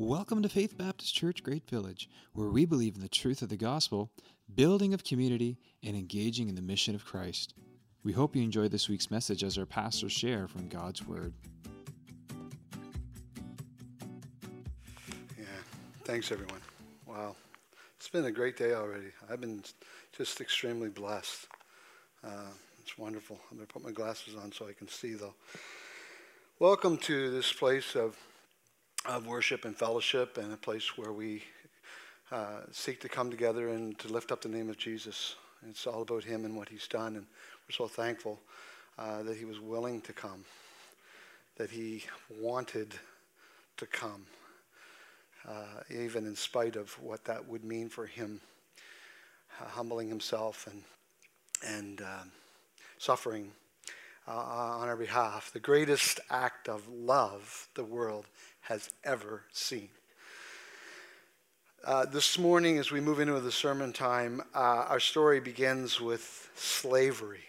Welcome to Faith Baptist Church, Great Village, where we believe in the truth of the gospel, building of community, and engaging in the mission of Christ. We hope you enjoy this week's message as our pastors share from God's Word. Yeah, thanks everyone. Wow, it's been a great day already. I've been just extremely blessed. It's wonderful. I'm going to put my glasses on so I can see though. Welcome to this place of worship and fellowship, and a place where we seek to come together and to lift up the name of Jesus. And it's all about him and what he's done, and we're so thankful that he was willing to come, that he wanted to come, even in spite of what that would mean for him, humbling himself and suffering on our behalf, the greatest act of love the world has ever seen. This morning, as we move into the sermon time, our story begins with slavery.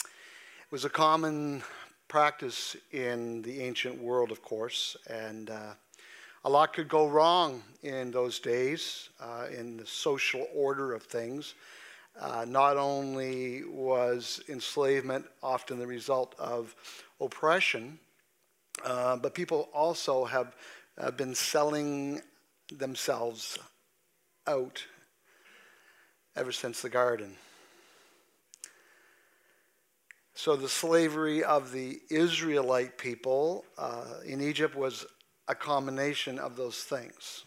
It was a common practice in the ancient world, of course, and a lot could go wrong in those days in the social order of things. Not only was enslavement often the result of oppression, but people also have been selling themselves out ever since the garden. So the slavery of the Israelite people in Egypt was a combination of those things.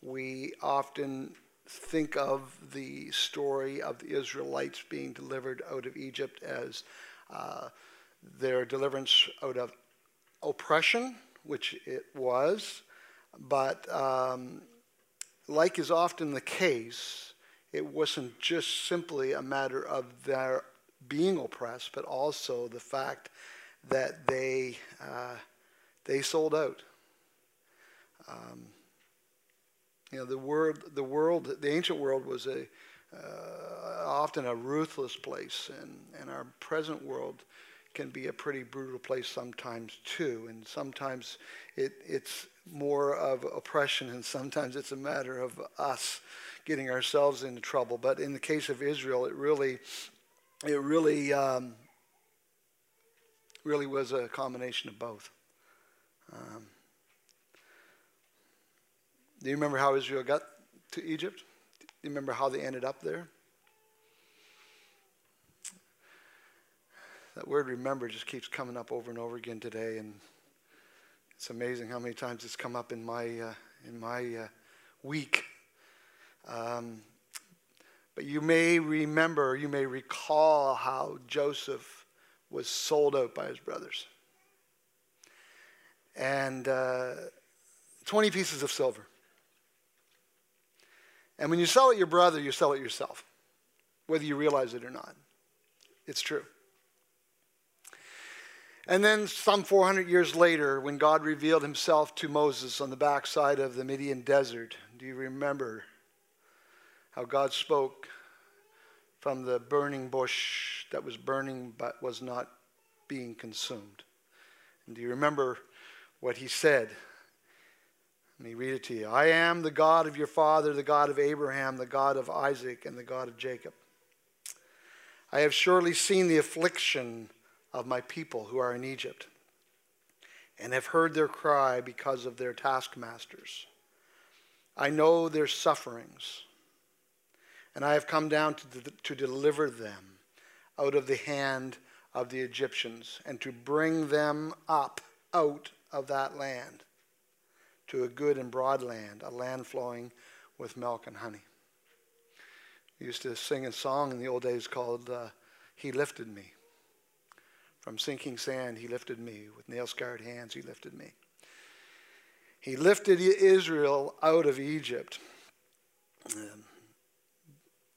We often think of the story of the Israelites being delivered out of Egypt as their deliverance out of oppression, which it was, but like is often the case, it wasn't just simply a matter of their being oppressed, but also the fact that they sold out. You know, the ancient world was often a ruthless place, and our present world can be a pretty brutal place sometimes too, and sometimes it's more of oppression, and sometimes it's a matter of us getting ourselves into trouble. But in the case of Israel, it really was a combination of both. Do you remember how Israel got to Egypt? Do you remember how they ended up there? That word remember just keeps coming up over and over again today, and it's amazing how many times it's come up in my week. But you may remember, you may recall how Joseph was sold out by his brothers. And 20 pieces of silver. And when you sell it your brother, you sell it yourself, whether you realize it or not. It's true. And then some 400 years later, when God revealed himself to Moses on the backside of the Midian desert, do you remember how God spoke from the burning bush that was burning but was not being consumed? And do you remember what he said? Let me read it to you. I am the God of your father, the God of Abraham, the God of Isaac, and the God of Jacob. I have surely seen the affliction of my people who are in Egypt, and have heard their cry because of their taskmasters. I know their sufferings, and I have come down to deliver them out of the hand of the Egyptians, and to bring them up out of that land to a good and broad land, a land flowing with milk and honey. We used to sing a song in the old days called He Lifted Me. From sinking sand, he lifted me. With nail-scarred hands, he lifted me. He lifted Israel out of Egypt.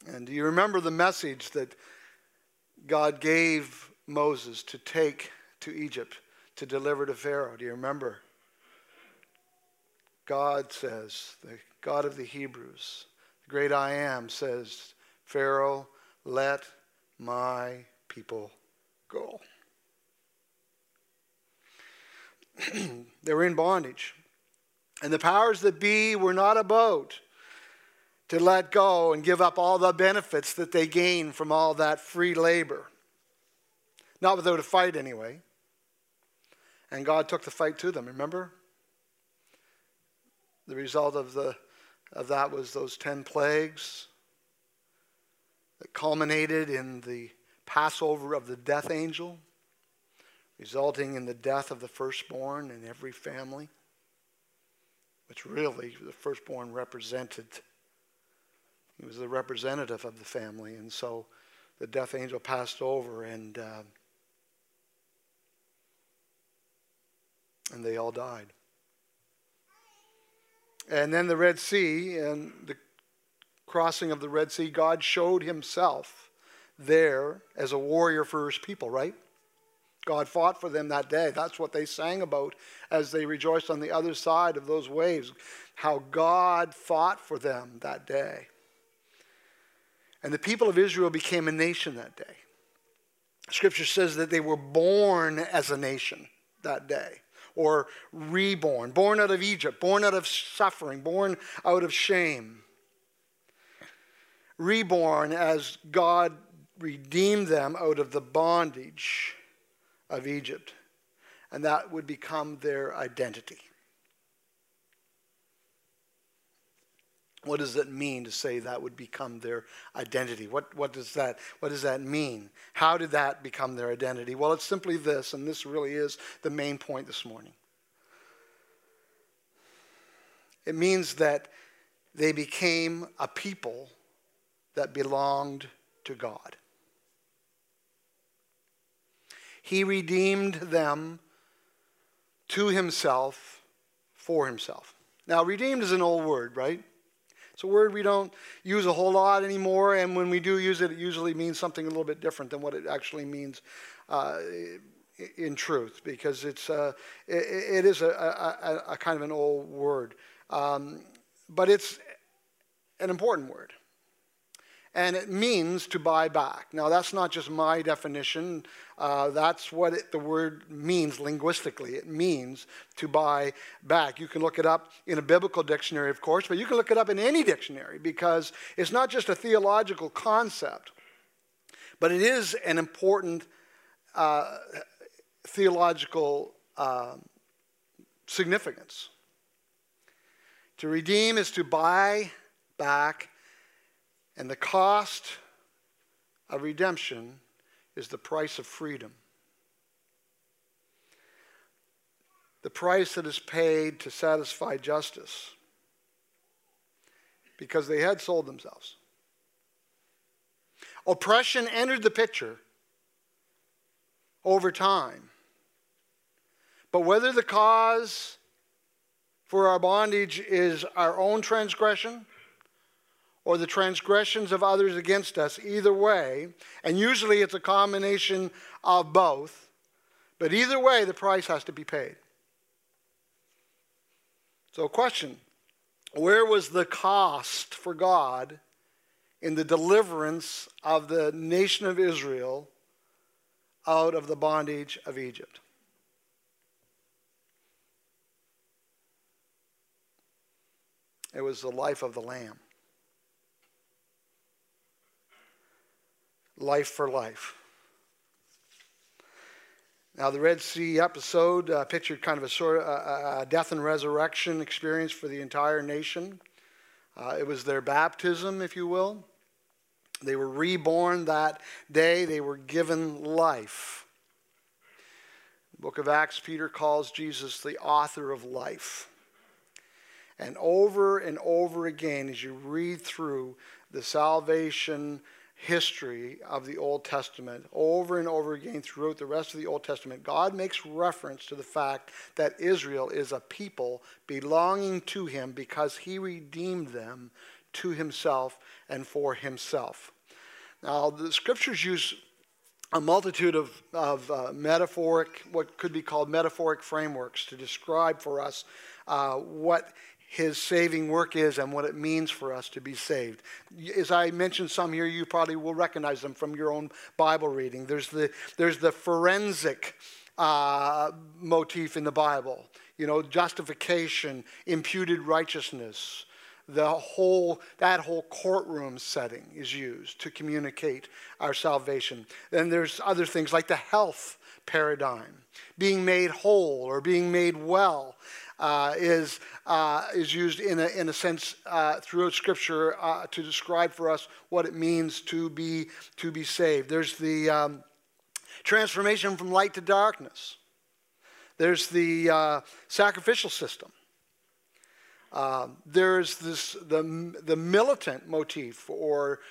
And do you remember the message that God gave Moses to take to Egypt, to deliver to Pharaoh? Do you remember? God says, the God of the Hebrews, the great I am, says, Pharaoh, let my people go. They were in bondage. And the powers that be were not about to let go and give up all the benefits that they gained from all that free labor. Not without a fight anyway. And God took the fight to them, remember? The result of that was those 10 plagues that culminated in the Passover of the death angel, resulting in the death of the firstborn in every family, which really the firstborn represented. He was the representative of the family, and so the death angel passed over, and they all died. And then the Red Sea, and the crossing of the Red Sea, God showed himself there as a warrior for his people, right? God fought for them that day. That's what they sang about as they rejoiced on the other side of those waves, how God fought for them that day. And the people of Israel became a nation that day. Scripture says that they were born as a nation that day, or reborn, born out of Egypt, born out of suffering, born out of shame. Reborn as God redeemed them out of the bondage of Egypt. And that would become their identity. What does it mean to say that would become their identity? What does that mean? How did that become their identity? Well, it's simply this, and this really is the main point this morning. It means that they became a people that belonged to God. He redeemed them to himself, for himself. Now, redeemed is an old word, right? It's a word we don't use a whole lot anymore, and when we do use it, it usually means something a little bit different than what it actually means in truth, because it is a kind of an old word. But it's an important word. And it means to buy back. Now, that's not just my definition. That's what the word means linguistically. It means to buy back. You can look it up in a biblical dictionary, of course, but you can look it up in any dictionary because it's not just a theological concept, but it is an important theological significance. To redeem is to buy back. And the cost of redemption is the price of freedom. The price that is paid to satisfy justice. Because they had sold themselves. Oppression entered the picture over time. But whether the cause for our bondage is our own transgression or the transgressions of others against us, either way, and usually it's a combination of both, but either way, the price has to be paid. So question, where was the cost for God in the deliverance of the nation of Israel out of the bondage of Egypt? It was the life of the Lamb. Life for life. Now, the Red Sea episode pictured kind of a death and resurrection experience for the entire nation. It was their baptism, if you will. They were reborn that day. They were given life. The book of Acts, Peter calls Jesus the author of life. And over again, as you read through the salvation history of the Old Testament, over and over again throughout the rest of the Old Testament, God makes reference to the fact that Israel is a people belonging to him because he redeemed them to himself and for himself. Now, the scriptures use a multitude of metaphoric, what could be called metaphoric frameworks to describe for us what his saving work is and what it means for us to be saved. As I mentioned some here, you probably will recognize them from your own Bible reading. There's the forensic motif in the Bible. You know, justification, imputed righteousness. That whole courtroom setting is used to communicate our salvation. Then there's other things like the health paradigm. Being made whole or being made well is used in a sense throughout Scripture to describe for us what it means to be saved. There's the transformation from light to darkness. There's the sacrificial system. There's the militant motif or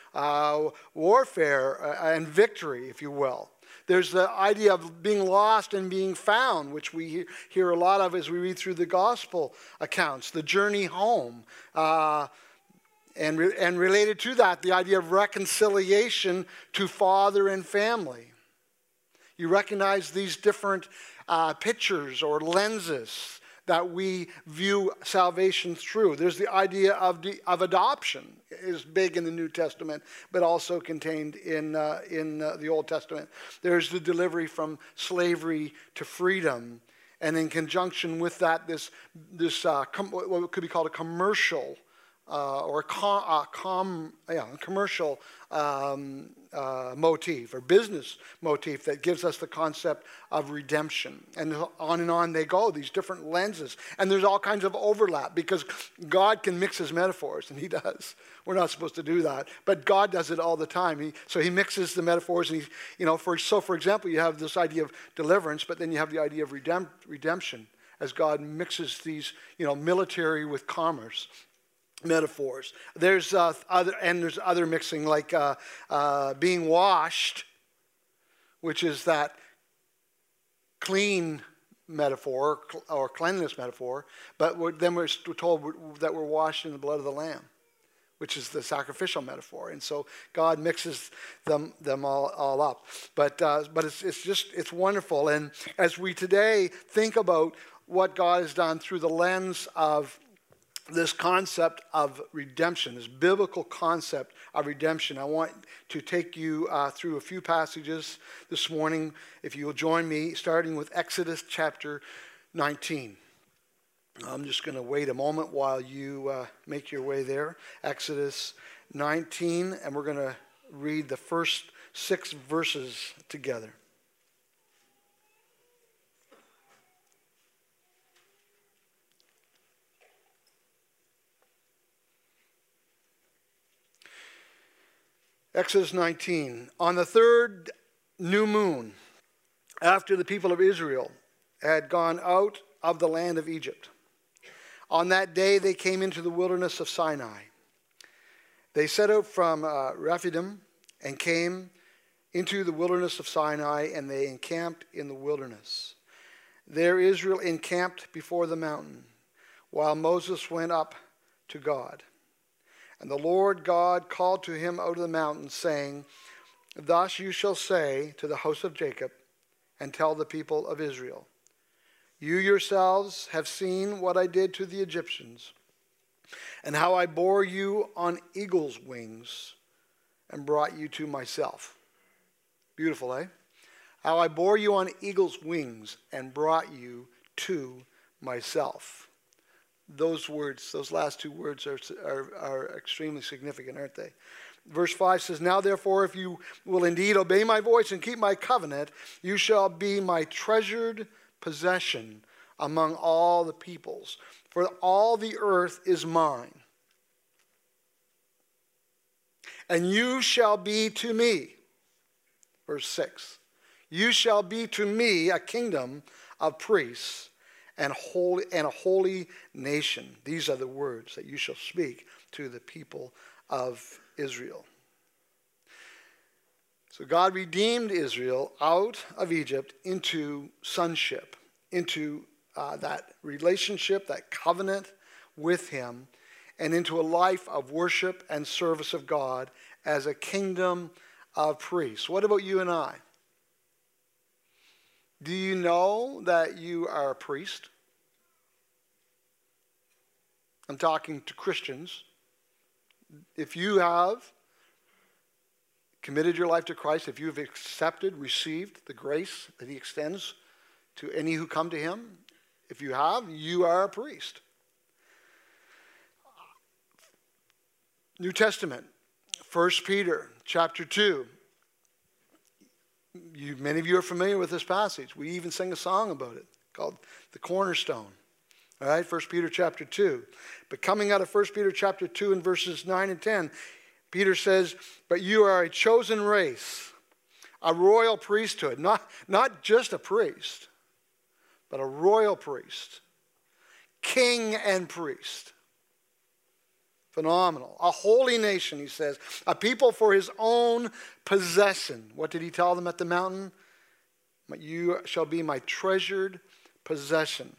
warfare and victory, if you will. There's the idea of being lost and being found, which we hear a lot of as we read through the gospel accounts. The journey home, and related to that, the idea of reconciliation to father and family. You recognize these different pictures or lenses that we view salvation through. There's the idea of adoption is big in the New Testament, but also contained in the Old Testament. There's the delivery from slavery to freedom, and in conjunction with that, what could be called a commercial commercial motif or business motif that gives us the concept of redemption. And on they go, these different lenses. And there's all kinds of overlap because God can mix his metaphors, and he does. We're not supposed to do that, but God does it all the time. So he mixes the metaphors, and for example, you have this idea of deliverance, but then you have the idea of redemption as God mixes these, military with commerce metaphors. There's other mixing like being washed, which is that clean metaphor or cleanliness metaphor. But then we're told that we're washed in the blood of the Lamb, which is the sacrificial metaphor. And so God mixes them all up. But it's wonderful. And as we today think about what God has done through the lens of this concept of redemption, this biblical concept of redemption, I want to take you through a few passages this morning, if you'll join me, starting with Exodus chapter 19. I'm just going to wait a moment while you make your way there. Exodus 19, and we're going to read the first 6 verses together. Exodus 19, on the third new moon, after the people of Israel had gone out of the land of Egypt, on that day they came into the wilderness of Sinai. They set out from Rephidim and came into the wilderness of Sinai, and they encamped in the wilderness. There Israel encamped before the mountain, while Moses went up to God. And the Lord God called to him out of the mountain, saying, "Thus you shall say to the house of Jacob, and tell the people of Israel, you yourselves have seen what I did to the Egyptians, and how I bore you on eagle's wings and brought you to myself." Beautiful, eh? How I bore you on eagle's wings and brought you to myself. Those words, those last 2 words are extremely significant, aren't they? Verse 5 says, "Now therefore, if you will indeed obey my voice and keep my covenant, you shall be my treasured possession among all the peoples, for all the earth is mine. And you shall be to me," verse 6, "you shall be to me a kingdom of priests, and a holy nation. These are the words that you shall speak to the people of Israel." So God redeemed Israel out of Egypt into sonship, into that relationship, that covenant with him, and into a life of worship and service of God as a kingdom of priests. What about you and I? Do you know that you are a priest? I'm talking to Christians. If you have committed your life to Christ, if you have accepted, received the grace that he extends to any who come to him, If you have, you are a priest. New Testament, 1 Peter chapter 2. Many of you are familiar with this passage. We even sing a song about it called The Cornerstone. All right, 1 Peter chapter 2. But coming out of 1 Peter chapter 2 in verses 9 and 10, Peter says, but you are a chosen race, a royal priesthood. Not just a priest, but a royal priest, king and priest. Phenomenal. A holy nation, he says, a people for his own possession. What did he tell them at the mountain? You shall be my treasured possession.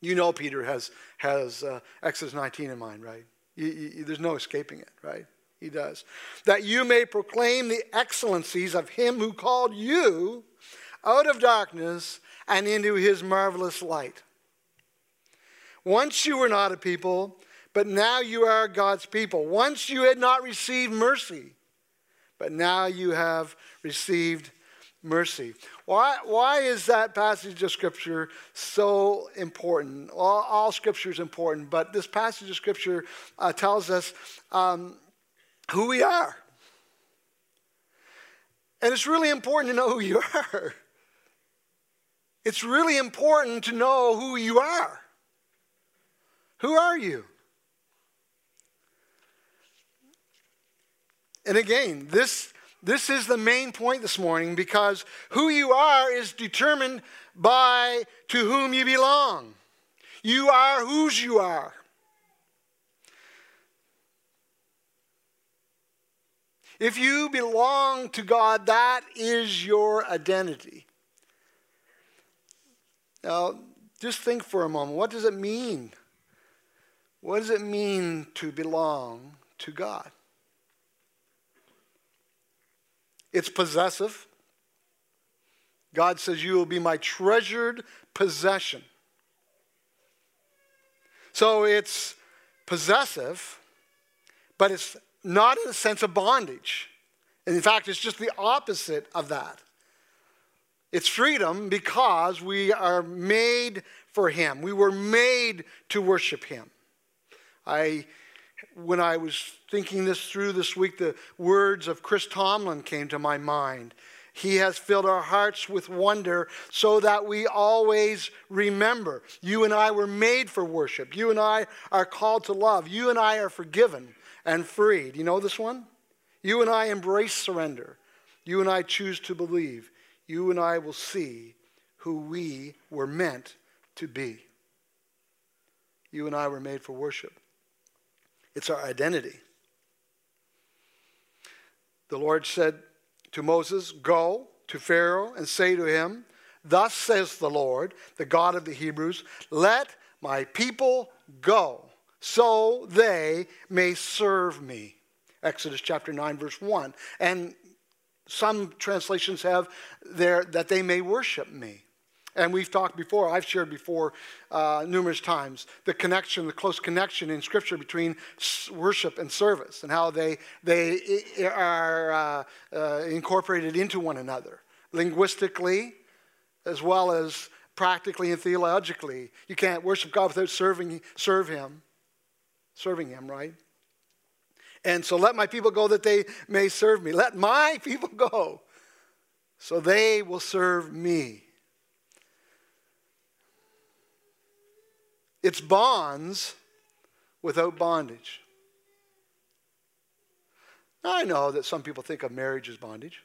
You know Peter has Exodus 19 in mind, right? There's no escaping it, right? He does. That you may proclaim the excellencies of him who called you out of darkness and into his marvelous light. Once you were not a people, but now you are God's people. Once you had not received mercy, but now you have received mercy. Why is that passage of Scripture so important? All Scripture is important, but this passage of Scripture tells us who we are. And it's really important to know who you are. It's really important to know who you are. Who are you? And again, this is the main point this morning, because who you are is determined by to whom you belong. You are whose you are. If you belong to God, that is your identity. Now, just think for a moment. What does it mean? What does it mean to belong to God? It's possessive. God says, you will be my treasured possession. So it's possessive, but it's not in the sense of bondage. And in fact, it's just the opposite of that. It's freedom, because we are made for him. We were made to worship him. When I was thinking this through this week, the words of Chris Tomlin came to my mind. He has filled our hearts with wonder so that we always remember. You and I were made for worship. You and I are called to love. You and I are forgiven and freed. You know this one? You and I embrace surrender. You and I choose to believe. You and I will see who we were meant to be. You and I were made for worship. It's our identity. The Lord said to Moses, go to Pharaoh and say to him, thus says the Lord, the God of the Hebrews, let my people go so they may serve me. Exodus chapter 9, verse 1. And some translations have there that they may worship me. And we've talked before, I've shared before numerous times, the close connection in Scripture between worship and service, and how they are incorporated into one another, linguistically as well as practically and theologically. You can't worship God without serving him, right? And so let my people go that they may serve me. Let my people go so they will serve me. It's bonds without bondage. Now, I know that some people think of marriage as bondage.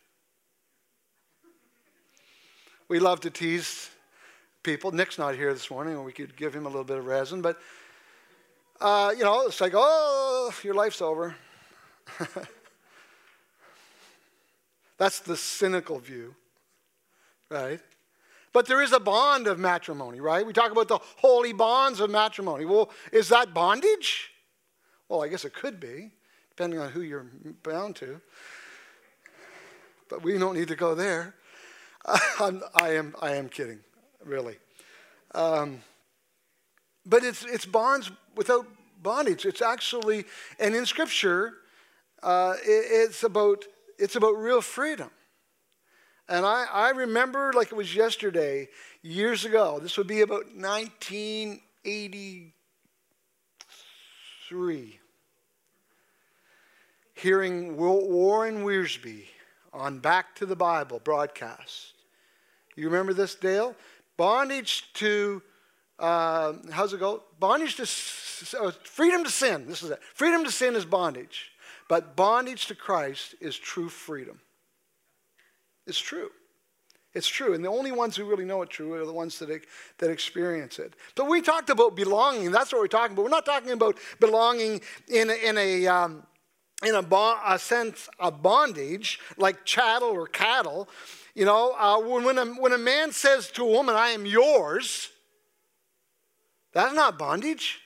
We love to tease people. Nick's not here this morning, and we could give him a little bit of resin. But, it's like, oh, your life's over. That's the cynical view, right? But there is a bond of matrimony, right? We talk about the holy bonds of matrimony. Well, is that bondage? Well, I guess it could be, depending on who you're bound to. But we don't need to go there. I am kidding, really. But it's bonds without bondage. It's actually, and in Scripture, it's about real freedom. And I remember like it was yesterday, years ago. This would be about 1983. Hearing Warren Wiersbe on Back to the Bible broadcast. You remember this, Dale? Bondage to, how's it go? Bondage to, freedom to sin. This is it. Freedom to sin is bondage. But bondage to Christ is true freedom. It's true. It's true. And the only ones who really know it's true are the ones that experience it. But we talked about belonging. That's what we're talking about. We're not talking about belonging in a sense of bondage, like chattel or cattle. You know, when a man says to a woman, I am yours, that's not bondage.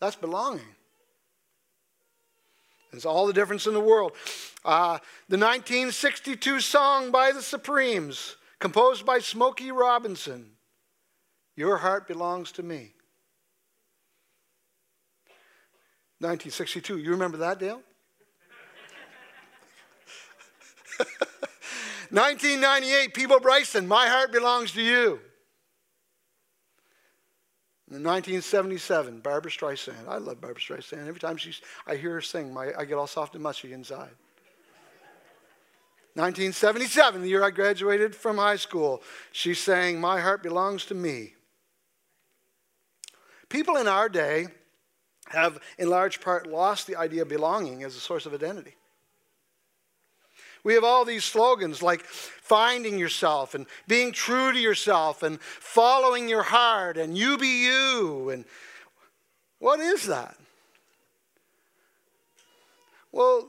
That's belonging. It's all the difference in the world. The 1962 song by the Supremes, composed by Smokey Robinson, Your Heart Belongs to Me. 1962, you remember that, Dale? 1998, Peabo Bryson, My Heart Belongs to You. In 1977, Barbra Streisand. I love Barbra Streisand. Every time I hear her sing, I get all soft and mushy inside. 1977, the year I graduated from high school, she sang, My Heart Belongs to Me. People in our day have, in large part, lost the idea of belonging as a source of identity. We have all these slogans like finding yourself and being true to yourself and following your heart and you be you. And what is that? Well,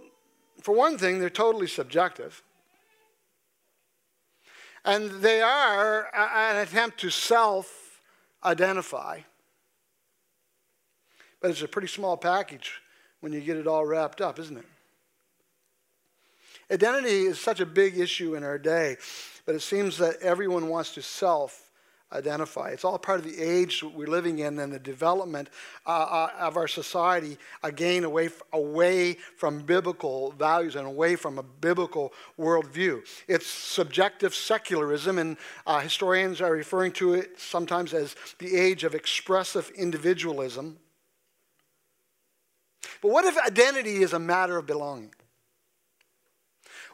for one thing, they're totally subjective. And they are an attempt to self-identify. But it's a pretty small package when you get it all wrapped up, isn't it? Identity is such a big issue in our day, but it seems that everyone wants to self-identify. It's all part of the age we're living in and the development of our society, again, away from biblical values and away from a biblical worldview. It's subjective secularism, and historians are referring to it sometimes as the age of expressive individualism. But what if identity is a matter of belonging?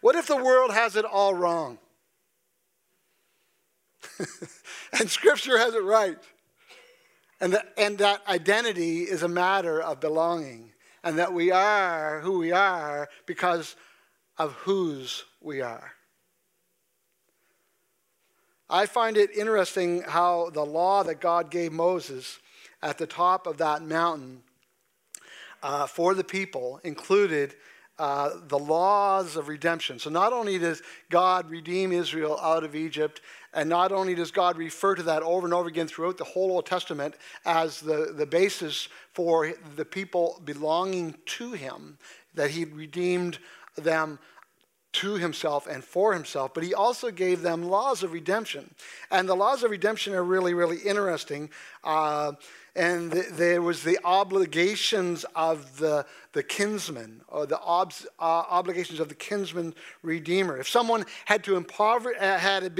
What if the world has it all wrong? And Scripture has it right. And that identity is a matter of belonging. And that we are who we are because of whose we are. I find it interesting how the law that God gave Moses at the top of that mountain for the people included the laws of redemption. So not only does God redeem Israel out of Egypt, and not only does God refer to that over and over again throughout the whole Old Testament as the basis for the people belonging to him, that he redeemed them to himself and for himself, but he also gave them laws of redemption. And the laws of redemption are really, really interesting. And there was the obligations of the kinsman, or the obligations of the kinsman redeemer. If someone had been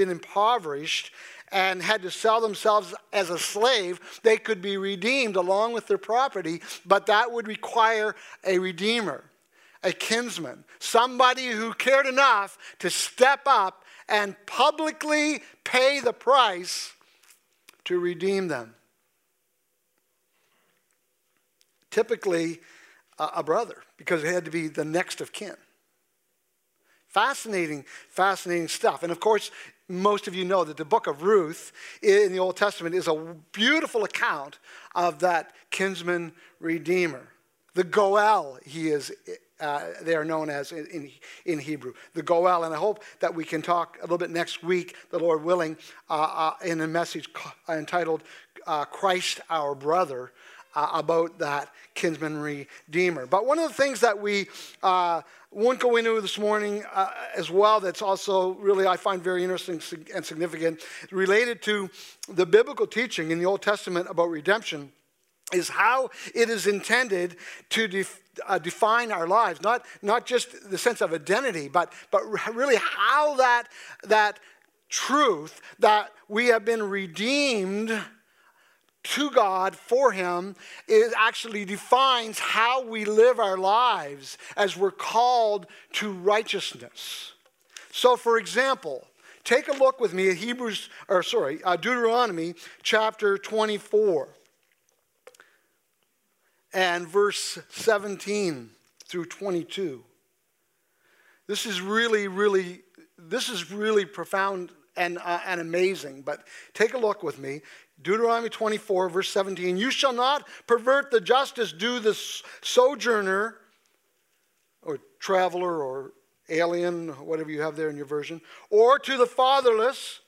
impoverished and had to sell themselves as a slave, they could be redeemed along with their property, but that would require a redeemer. A kinsman, somebody who cared enough to step up and publicly pay the price to redeem them. Typically, a brother, because it had to be the next of kin. Fascinating, fascinating stuff. And of course, most of you know that the book of Ruth in the Old Testament is a beautiful account of that kinsman redeemer. The goel, they are known as in Hebrew, the goel. And I hope that we can talk a little bit next week, the Lord willing, in a message entitled Christ Our Brother, about that kinsman redeemer. But one of the things that we won't go into this morning as well, that's also really I find very interesting and significant, related to the biblical teaching in the Old Testament about redemption, is how it is intended to define our lives, not just the sense of identity, but really how that truth that we have been redeemed to God for Him, it actually defines how we live our lives as we're called to righteousness. So, for example, take a look with me at Deuteronomy chapter 24. And verse 17 through 22. This is really profound and amazing. But take a look with me. Deuteronomy 24, verse 17. You shall not pervert the justice due the sojourner or traveler or alien, whatever you have there in your version, or to the fatherless,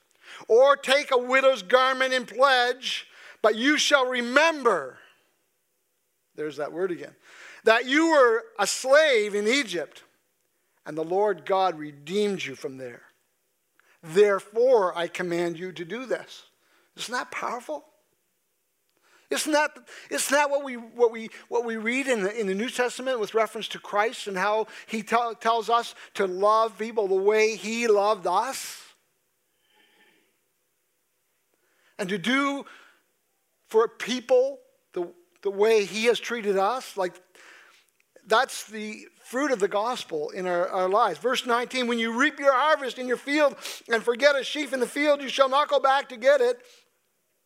or take a widow's garment in pledge, but you shall remember. There's that word again. That you were a slave in Egypt, and the Lord God redeemed you from there. Therefore, I command you to do this. Isn't that powerful? Isn't that what we read in the New Testament with reference to Christ and how He tells us to love people the way He loved us, and to do for people the way He has treated us? Like, that's the fruit of the gospel in our lives. Verse 19, when you reap your harvest in your field and forget a sheaf in the field, you shall not go back to get it.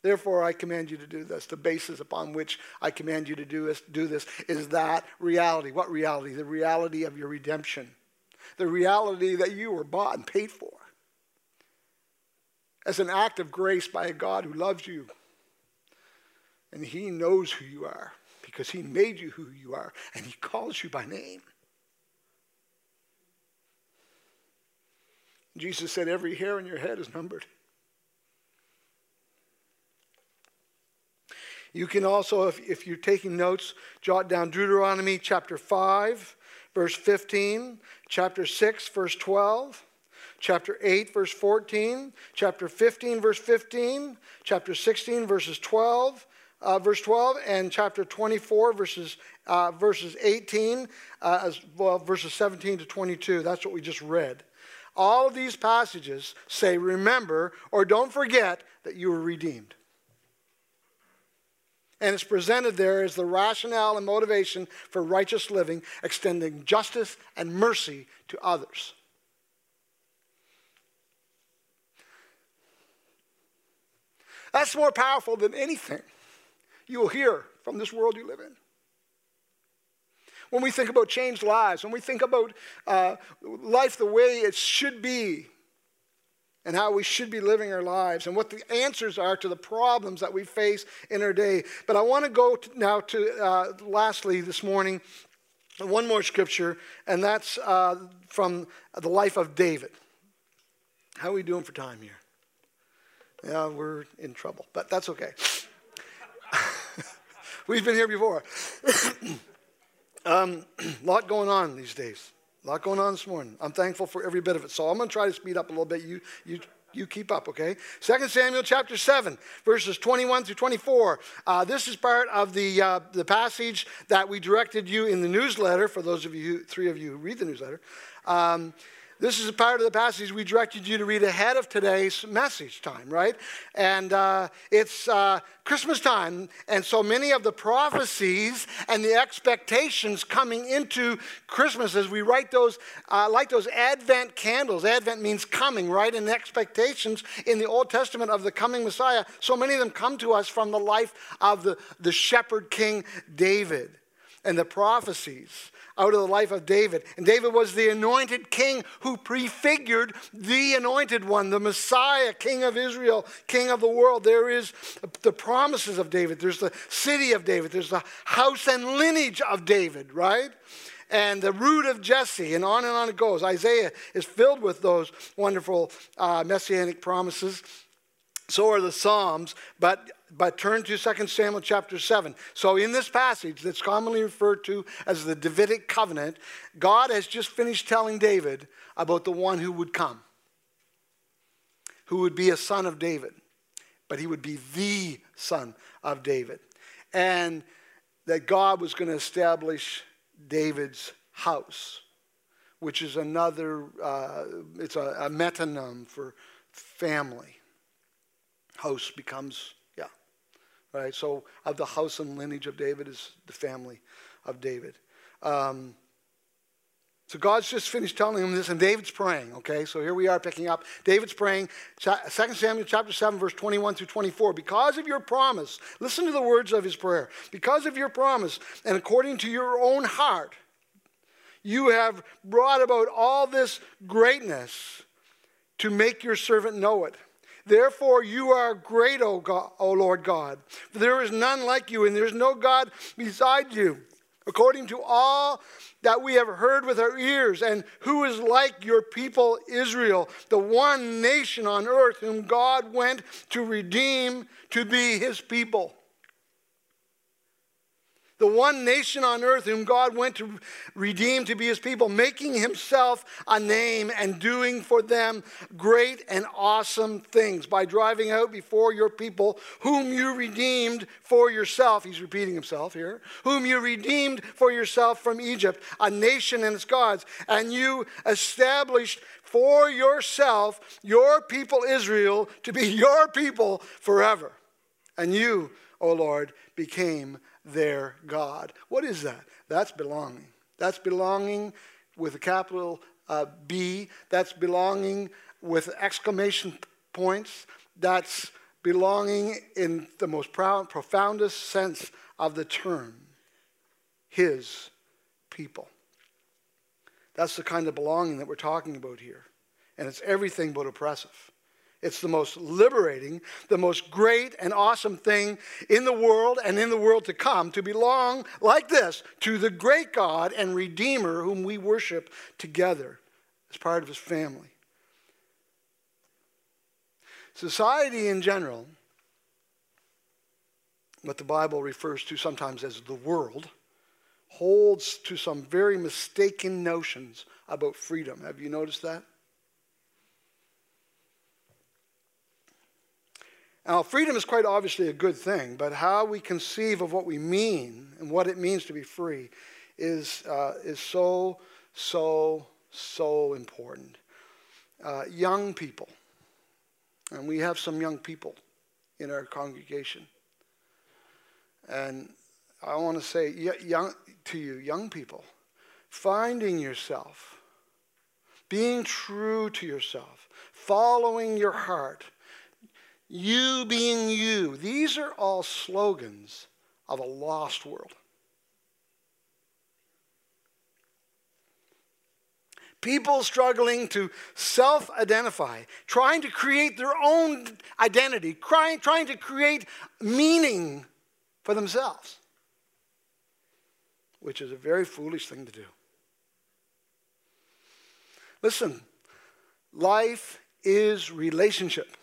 Therefore, I command you to do this. The basis upon which I command you to do this is that reality. What reality? The reality of your redemption. The reality that you were bought and paid for as an act of grace by a God who loves you. And He knows who you are, because He made you who you are, and He calls you by name. Jesus said, every hair on your head is numbered. You can also, if you're taking notes, jot down Deuteronomy chapter 5, verse 15, chapter 6, verse 12, chapter 8, verse 14, chapter 15, verse 15, chapter 16, verses 12, verse 12, and chapter 24, verses 18, as well, verses 17 to 22. That's what we just read. All of these passages say, remember or don't forget that you were redeemed. And it's presented there as the rationale and motivation for righteous living, extending justice and mercy to others. That's more powerful than anything you will hear from this world you live in. When we think about changed lives, when we think about life the way it should be and how we should be living our lives and what the answers are to the problems that we face in our day. But I want to go now to, lastly this morning, one more scripture, and that's from the life of David. How are we doing for time here? Yeah, we're in trouble, but that's okay. We've been here before. Lot going on these days. A lot going on this morning. I'm thankful for every bit of it. So I'm going to try to speed up a little bit. You keep up, okay? 2 Samuel chapter 7, verses 21 through 24. This is part of the passage that we directed you in the newsletter, for those of you, three of you who read the newsletter. This is a part of the passage we directed you to read ahead of today's message time, right? And it's Christmas time, and so many of the prophecies and the expectations coming into Christmas as we write those, light those Advent candles. Advent means coming, right? And the expectations in the Old Testament of the coming Messiah, so many of them come to us from the life of the shepherd king David and the prophecies out of the life of David. And David was the anointed king who prefigured the anointed one, the Messiah, king of Israel, king of the world. There is the promises of David. There's the city of David. There's the house and lineage of David, right? and the root of Jesse, and on it goes. Isaiah is filled with those wonderful messianic promises. So are the Psalms, but turn to 2 Samuel chapter 7. So in this passage that's commonly referred to as the Davidic covenant, God has just finished telling David about the one who would come, who would be a son of David, but he would be the son of David, and that God was going to establish David's house, which is another, it's a metonym for family. House becomes, yeah, right? So of the house and lineage of David is the family of David. So God's just finished telling him this, and David's praying, okay? So here we are picking up. David's praying, 2 Samuel chapter 7, verse 21 through 24. Because of your promise, listen to the words of his prayer. Because of your promise, and according to your own heart, you have brought about all this greatness to make your servant know it. Therefore, you are great, O God, O Lord God. For there is none like you, and there is no God beside you. According to all that we have heard with our ears, and who is like your people Israel, the one nation on earth whom God went to redeem to be his people. The one nation on earth whom God went to redeem to be his people, making himself a name and doing for them great and awesome things by driving out before your people whom you redeemed for yourself. He's repeating himself here. Whom you redeemed for yourself from Egypt, a nation and its gods. And you established for yourself your people Israel to be your people forever. And you, O Lord, became their God. What is that? That's belonging. That's belonging with a capital B. That's belonging with exclamation points. That's belonging in the most profoundest sense of the term. His people. That's the kind of belonging that we're talking about here. And it's everything but oppressive. It's the most liberating, the most great and awesome thing in the world and in the world to come, to belong like this to the great God and Redeemer whom we worship together as part of his family. Society in general, what the Bible refers to sometimes as the world, holds to some very mistaken notions about freedom. Have you noticed that? Now, freedom is quite obviously a good thing, but how we conceive of what we mean and what it means to be free is so important. Young people, and we have some young people in our congregation, and I want to say young people, finding yourself, being true to yourself, following your heart, you being you. These are all slogans of a lost world. People struggling to self-identify, trying to create their own identity, trying to create meaning for themselves, which is a very foolish thing to do. Listen, life is relationship.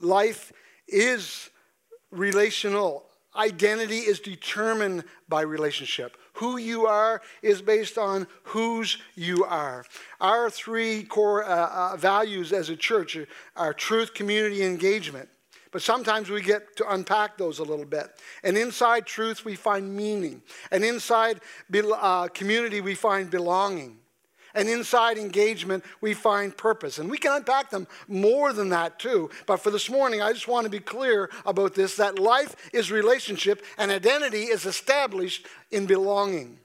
Life is relational. Identity is determined by relationship. Who you are is based on whose you are. Our three core values as a church are truth, community, and engagement. But sometimes we get to unpack those a little bit. And inside truth, we find meaning. And inside community, we find belonging. And inside engagement, we find purpose. And we can unpack them more than that too. But for this morning, I just want to be clear about this, that life is relationship and identity is established in belonging.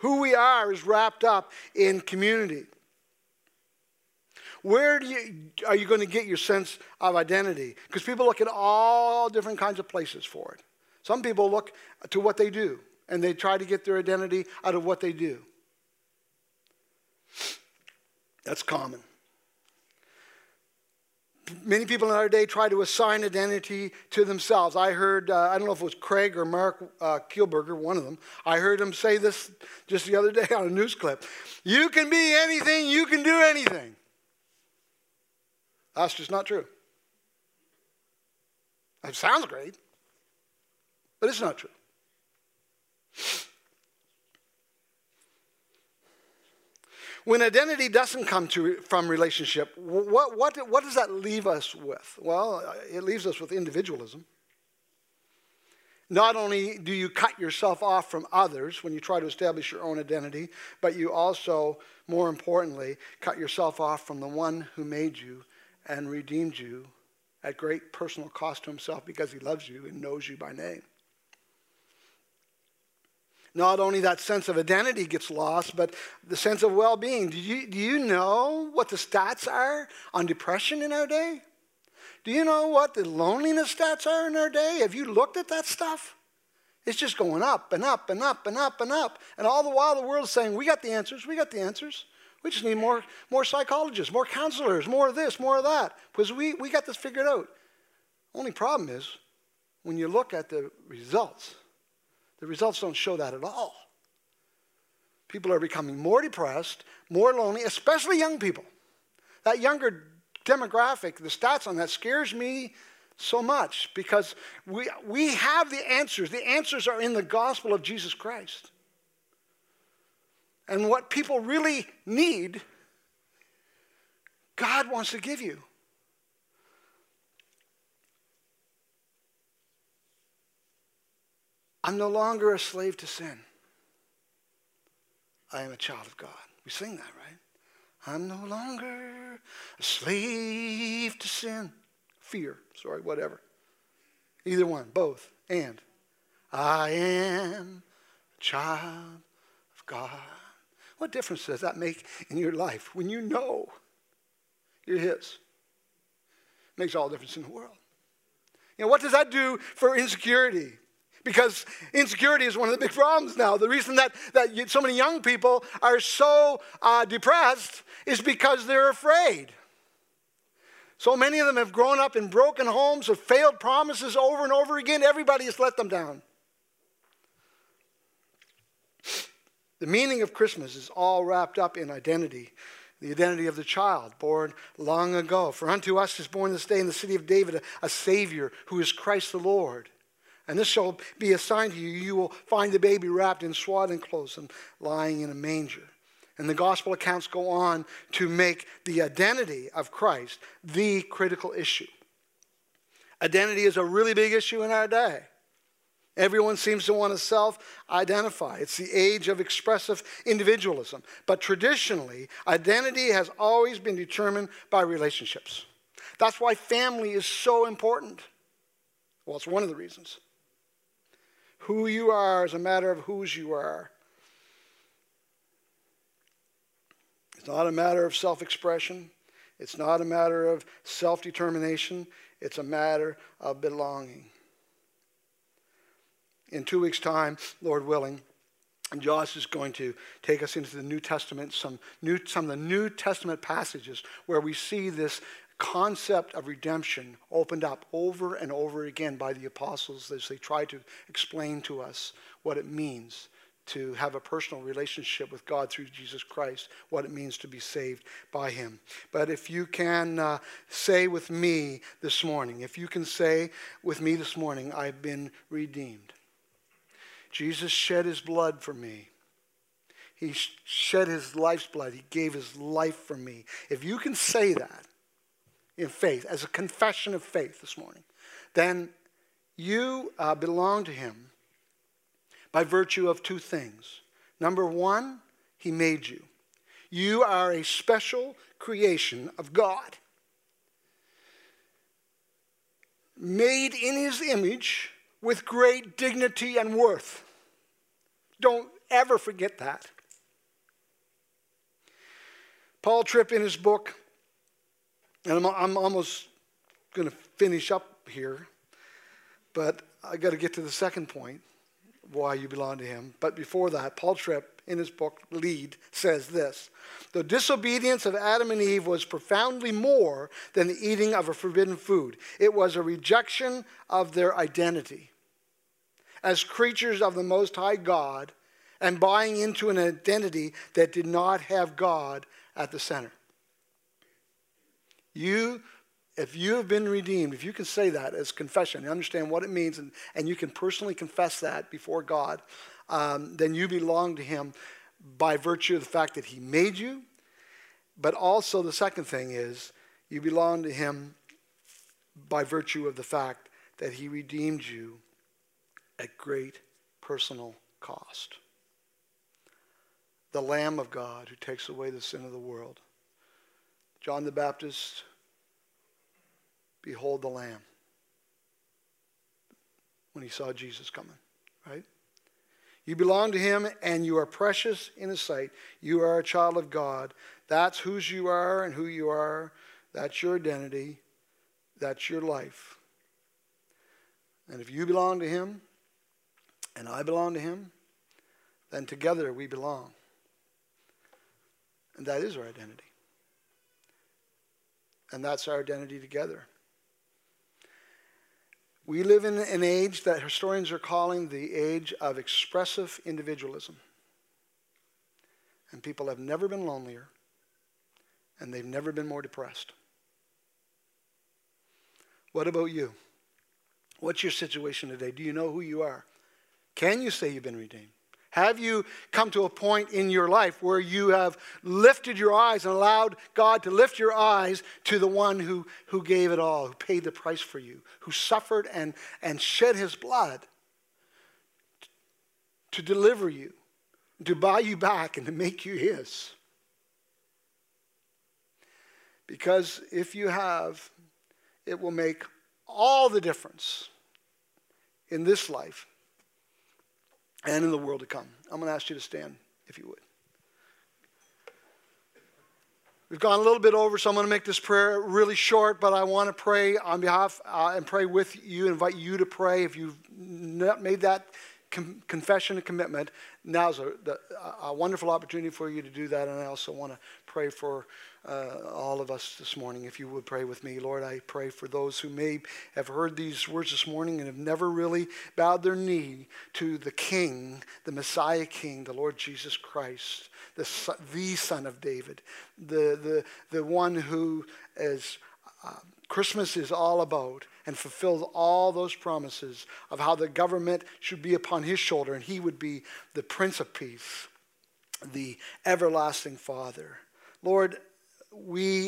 Who we are is wrapped up in community. Where are you going to get your sense of identity? Because people look at all different kinds of places for it. Some people look to what they do, and they try to get their identity out of what they do. That's common. Many people in our day try to assign identity to themselves. I heard, I don't know if it was Craig or Mark Kielberger, one of them. I heard him say this just the other day on a news clip. You can be anything, you can do anything. That's just not true. It sounds great, but it's not true. When identity doesn't come from relationship, what does that leave us with? Well, it leaves us with individualism. Not only do you cut yourself off from others when you try to establish your own identity, but you also, more importantly, cut yourself off from the one who made you and redeemed you at great personal cost to himself because he loves you and knows you by name. Not only that sense of identity gets lost, but the sense of well-being. Do you know what the stats are on depression in our day? Do you know what the loneliness stats are in our day? Have you looked at that stuff? It's just going up and up and up and up and up. And all the while the world's saying, we got the answers, we got the answers. We just need more psychologists, more counselors, more of this, more of that. Because we got this figured out. Only problem is when you look at the results don't show that at all. People are becoming more depressed, more lonely, especially young people. That younger demographic, the stats on that scares me so much because we have the answers. The answers are in the gospel of Jesus Christ. And what people really need, God wants to give you. I'm no longer a slave to sin. I am a child of God. We sing that, right? I'm no longer a slave to sin. Fear, sorry, whatever. Either one, both, and. I am a child of God. What difference does that make in your life when you know you're his? Makes all the difference in the world. You know, what does that do for insecurity? Because insecurity is one of the big problems now. The reason that so many young people are so depressed is because they're afraid. So many of them have grown up in broken homes with failed promises over and over again. Everybody has let them down. The meaning of Christmas is all wrapped up in identity. The identity of the child born long ago. For unto us is born this day in the city of David a Savior who is Christ the Lord. And this shall be a sign to you. You will find the baby wrapped in swaddling clothes and lying in a manger. And the gospel accounts go on to make the identity of Christ the critical issue. Identity is a really big issue in our day. Everyone seems to want to self-identify. It's the age of expressive individualism. But traditionally, identity has always been determined by relationships. That's why family is so important. Well, it's one of the reasons. Who you are is a matter of whose you are. It's not a matter of self-expression. It's not a matter of self-determination. It's a matter of belonging. In 2 weeks' time, Lord willing, Josh is going to take us into the New Testament, some of the New Testament passages where we see this concept of redemption opened up over and over again by the apostles as they try to explain to us what it means to have a personal relationship with God through Jesus Christ, what it means to be saved by him. But if you can say with me this morning, I've been redeemed. Jesus shed his blood for me. He shed his life's blood. He gave his life for me. If you can say that, in faith, as a confession of faith this morning, then you belong to him by virtue of two things. Number one, he made you. You are a special creation of God, made in his image with great dignity and worth. Don't ever forget that. Paul Tripp in his book, and I'm almost going to finish up here, but I got to get to the second point, why you belong to him. But before that, Paul Tripp, in his book, Lead, says this: the disobedience of Adam and Eve was profoundly more than the eating of a forbidden food. It was a rejection of their identity as creatures of the Most High God and buying into an identity that did not have God at the center. If you have been redeemed, if you can say that as confession, you understand what it means, and you can personally confess that before God, then you belong to him by virtue of the fact that he made you. But also the second thing is you belong to him by virtue of the fact that he redeemed you at great personal cost. The Lamb of God who takes away the sin of the world. John the Baptist, behold the Lamb, when he saw Jesus coming, right? You belong to him and you are precious in his sight. You are a child of God. That's whose you are and who you are. That's your identity. That's your life. And if you belong to him and I belong to him, then together we belong. And that is our identity. And that's our identity together. We live in an age that historians are calling the age of expressive individualism. And people have never been lonelier, and they've never been more depressed. What about you? What's your situation today? Do you know who you are? Can you say you've been redeemed? Have you come to a point in your life where you have lifted your eyes and allowed God to lift your eyes to the one who gave it all, who paid the price for you, who suffered and shed his blood to deliver you, to buy you back and to make you his? Because if you have, it will make all the difference in this life and in the world to come. I'm going to ask you to stand, if you would. We've gone a little bit over, so I'm going to make this prayer really short, but I want to pray on behalf and pray with you, invite you to pray. If you've not made that confession and commitment, now's a wonderful opportunity for you to do that, and I also want to pray for all of us this morning. If you would pray with me. Lord, I pray for those who may have heard these words this morning and have never really bowed their knee to the King, the Messiah King, the Lord Jesus Christ, the Son of David, the one who, as Christmas is all about, and fulfilled all those promises of how the government should be upon his shoulder, and he would be the Prince of Peace, the everlasting Father. Lord,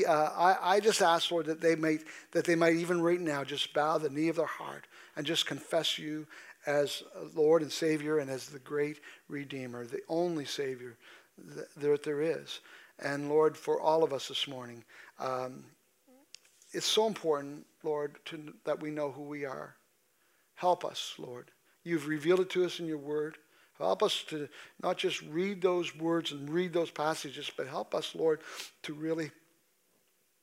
I just ask, Lord, that they might even right now just bow the knee of their heart and just confess you as Lord and Savior and as the great Redeemer, the only Savior that there is. And Lord, for all of us this morning, it's so important, Lord, that we know who we are. Help us, Lord. You've revealed it to us in your word. Help us to not just read those words and read those passages, but help us, Lord, to really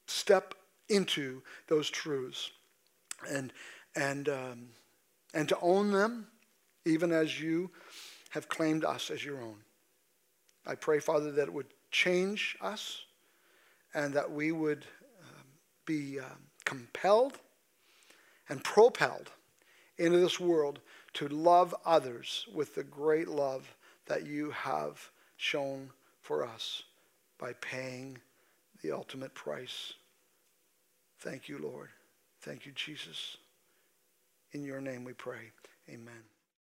step into those truths and to own them, even as you have claimed us as your own. I pray, Father, that it would change us and that we would be compelled and propelled into this world to love others with the great love that you have shown for us by paying the ultimate price. Thank you, Lord. Thank you, Jesus. In your name we pray. Amen.